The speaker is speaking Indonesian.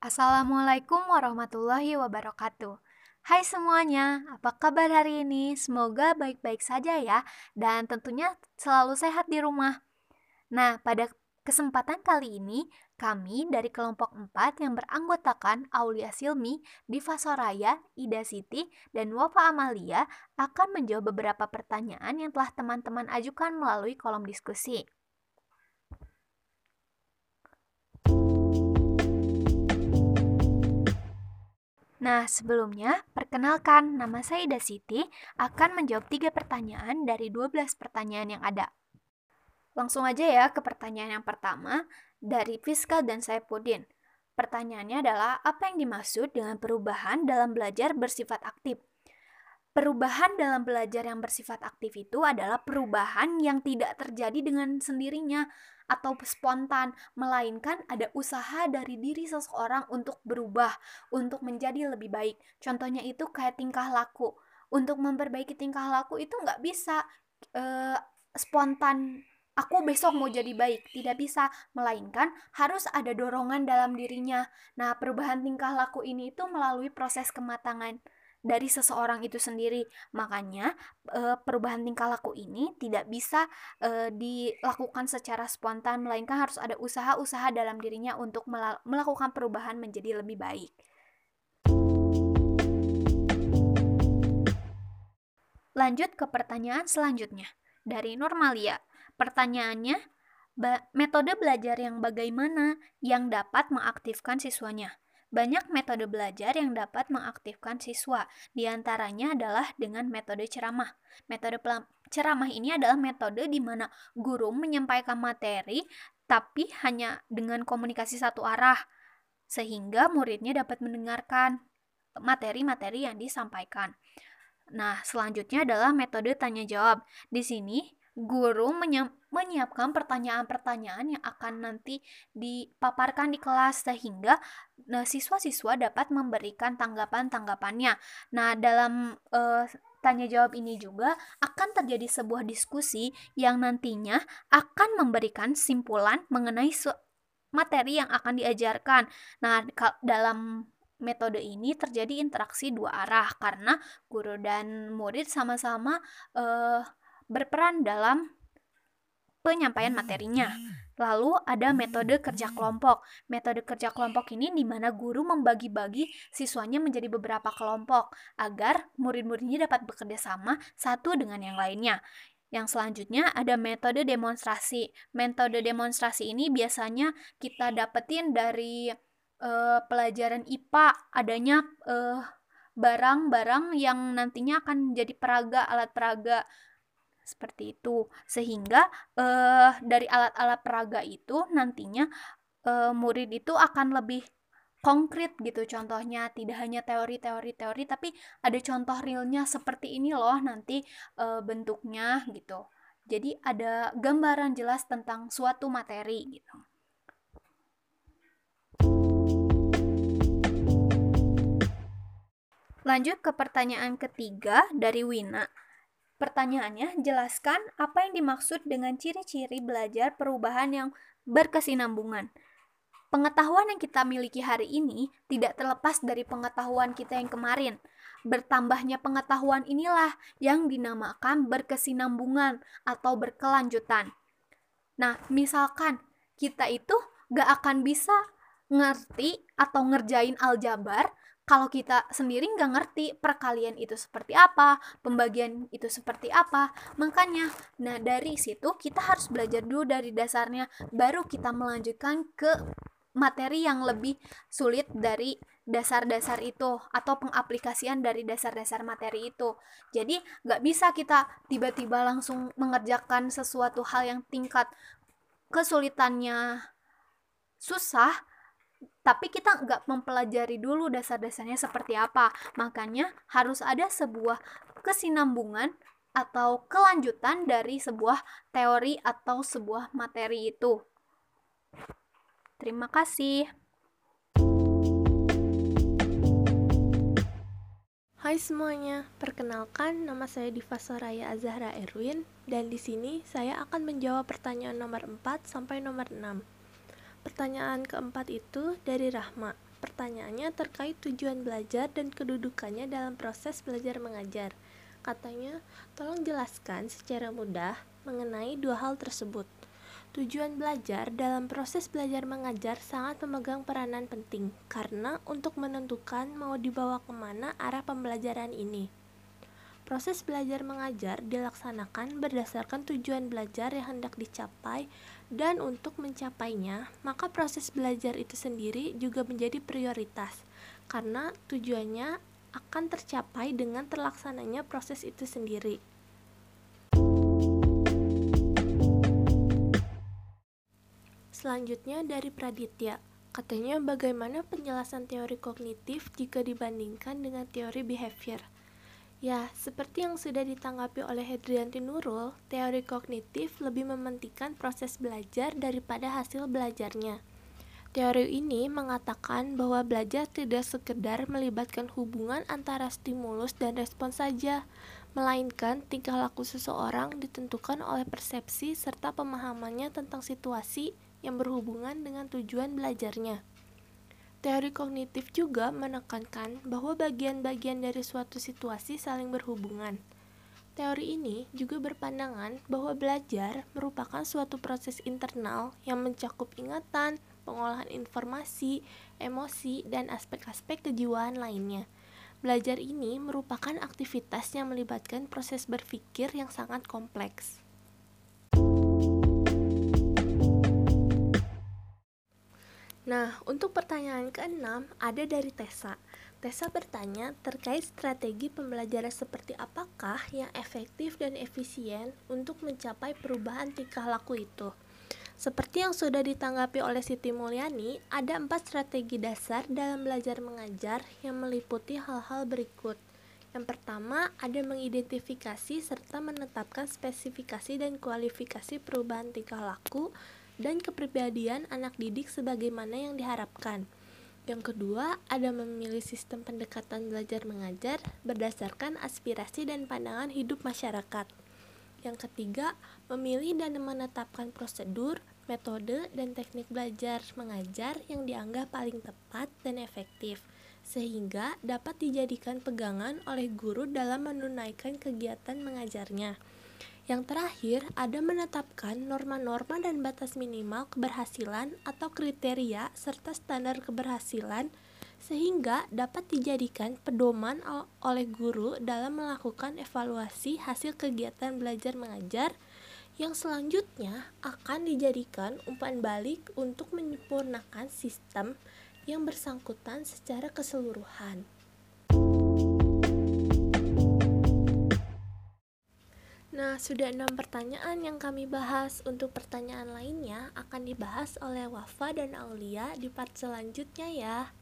Assalamualaikum warahmatullahi wabarakatuh. Hai semuanya, apa kabar hari ini? Semoga baik-baik saja ya, dan tentunya selalu sehat di rumah. Nah, pada kesempatan kali ini, kami dari kelompok 4 yang beranggotakan Aulia Silmi, Diva Soraya, Ida Siti, dan Wafa Amalia akan menjawab beberapa pertanyaan yang telah teman-teman ajukan melalui kolom diskusi. Nah, sebelumnya, perkenalkan, nama saya Ida Siti akan menjawab 3 pertanyaan dari 12 pertanyaan yang ada. Langsung aja ya ke pertanyaan yang pertama dari Fiska dan Saepudin. Pertanyaannya adalah, apa yang dimaksud dengan perubahan dalam belajar bersifat aktif? Perubahan dalam belajar yang bersifat aktif itu adalah perubahan yang tidak terjadi dengan sendirinya atau spontan, melainkan ada usaha dari diri seseorang untuk berubah, untuk menjadi lebih baik. Contohnya itu kayak tingkah laku. Untuk memperbaiki tingkah laku itu nggak bisa spontan, aku besok mau jadi baik, tidak bisa, melainkan harus ada dorongan dalam dirinya. Nah, perubahan tingkah laku ini itu melalui proses kematangan dari seseorang itu sendiri. Makanya perubahan tingkah laku ini tidak bisa dilakukan secara spontan, melainkan harus ada usaha-usaha dalam dirinya untuk melakukan perubahan menjadi lebih baik. Lanjut ke pertanyaan selanjutnya dari Normalia. Pertanyaannya, metode belajar yang bagaimana yang dapat mengaktifkan siswanya? Banyak metode belajar yang dapat mengaktifkan siswa, diantaranya adalah dengan metode ceramah. Metode ceramah ini adalah metode di mana guru menyampaikan materi, tapi hanya dengan komunikasi satu arah, sehingga muridnya dapat mendengarkan materi-materi yang disampaikan. Nah, selanjutnya adalah metode tanya-jawab. Di sini, guru menyiapkan pertanyaan-pertanyaan yang akan nanti dipaparkan di kelas sehingga siswa-siswa dapat memberikan tanggapan-tanggapannya. Nah, dalam tanya-jawab ini juga akan terjadi sebuah diskusi yang nantinya akan memberikan simpulan mengenai materi yang akan diajarkan. Nah, dalam metode ini terjadi interaksi dua arah karena guru dan murid sama-sama berperan dalam penyampaian materinya. Lalu ada metode kerja kelompok. Metode kerja kelompok ini di mana guru membagi-bagi siswanya menjadi beberapa kelompok agar murid-muridnya dapat bekerja sama satu dengan yang lainnya. Yang selanjutnya ada metode demonstrasi. Metode demonstrasi ini biasanya kita dapetin dari pelajaran IPA, adanya barang-barang yang nantinya akan jadi peraga, alat peraga. Seperti itu, sehingga dari alat-alat peraga itu nantinya murid itu akan lebih konkret gitu contohnya, tidak hanya teori-teori tapi ada contoh realnya, seperti ini loh nanti bentuknya gitu. Jadi ada gambaran jelas tentang suatu materi gitu. Lanjut ke pertanyaan ketiga dari Wina. Pertanyaannya, jelaskan apa yang dimaksud dengan ciri-ciri belajar perubahan yang berkesinambungan. Pengetahuan yang kita miliki hari ini tidak terlepas dari pengetahuan kita yang kemarin. Bertambahnya pengetahuan inilah yang dinamakan berkesinambungan atau berkelanjutan. Nah, misalkan kita itu gak akan bisa ngerti atau ngerjain aljabar kalau kita sendiri nggak ngerti perkalian itu seperti apa, pembagian itu seperti apa. Makanya, nah dari situ kita harus belajar dulu dari dasarnya, baru kita melanjutkan ke materi yang lebih sulit dari dasar-dasar itu, atau pengaplikasian dari dasar-dasar materi itu. Jadi, nggak bisa kita tiba-tiba langsung mengerjakan sesuatu hal yang tingkat kesulitannya susah, tapi kita nggak mempelajari dulu dasar-dasarnya seperti apa. Makanya harus ada sebuah kesinambungan atau kelanjutan dari sebuah teori atau sebuah materi itu. Terima kasih. Hai semuanya, perkenalkan nama saya Diva Soraya Azahra Erwin, dan di sini saya akan menjawab pertanyaan nomor 4 sampai nomor 6. Pertanyaan keempat itu dari Rahma. Pertanyaannya terkait tujuan belajar dan kedudukannya dalam proses belajar mengajar. Katanya, tolong jelaskan secara mudah mengenai dua hal tersebut. Tujuan belajar dalam proses belajar mengajar sangat memegang peranan penting karena untuk menentukan mau dibawa kemana arah pembelajaran ini. Proses belajar mengajar dilaksanakan berdasarkan tujuan belajar yang hendak dicapai dan untuk mencapainya, maka proses belajar itu sendiri juga menjadi prioritas karena tujuannya akan tercapai dengan terlaksananya proses itu sendiri. Selanjutnya dari Praditya, katanya bagaimana penjelasan teori kognitif jika dibandingkan dengan teori behavior? Ya, seperti yang sudah ditanggapi oleh Hedriyanti Nurul, teori kognitif lebih mementingkan proses belajar daripada hasil belajarnya. Teori ini mengatakan bahwa belajar tidak sekedar melibatkan hubungan antara stimulus dan respon saja, melainkan tingkah laku seseorang ditentukan oleh persepsi serta pemahamannya tentang situasi yang berhubungan dengan tujuan belajarnya. Teori kognitif juga menekankan bahwa bagian-bagian dari suatu situasi saling berhubungan. Teori ini juga berpandangan bahwa belajar merupakan suatu proses internal yang mencakup ingatan, pengolahan informasi, emosi, dan aspek-aspek kejiwaan lainnya. Belajar ini merupakan aktivitas yang melibatkan proses berpikir yang sangat kompleks. Nah, untuk pertanyaan ke-6 ada dari Tessa. Tessa bertanya terkait strategi pembelajaran seperti apakah yang efektif dan efisien untuk mencapai perubahan tingkah laku itu. Seperti yang sudah ditanggapi oleh Siti Mulyani, ada 4 strategi dasar dalam belajar mengajar yang meliputi hal-hal berikut. Yang pertama, ada mengidentifikasi serta menetapkan spesifikasi dan kualifikasi perubahan tingkah laku dan kepribadian anak didik sebagaimana yang diharapkan. Yang kedua, ada memilih sistem pendekatan belajar mengajar berdasarkan aspirasi dan pandangan hidup masyarakat. Yang ketiga, memilih dan menetapkan prosedur, metode, dan teknik belajar mengajar yang dianggap paling tepat dan efektif, sehingga dapat dijadikan pegangan oleh guru dalam menunaikan kegiatan mengajarnya. Yang terakhir, ada menetapkan norma-norma dan batas minimal keberhasilan atau kriteria serta standar keberhasilan sehingga dapat dijadikan pedoman oleh guru dalam melakukan evaluasi hasil kegiatan belajar mengajar yang selanjutnya akan dijadikan umpan balik untuk menyempurnakan sistem yang bersangkutan secara keseluruhan. Nah, sudah 6 pertanyaan yang kami bahas. Untuk pertanyaan lainnya akan dibahas oleh Wafa dan Aulia di part selanjutnya ya.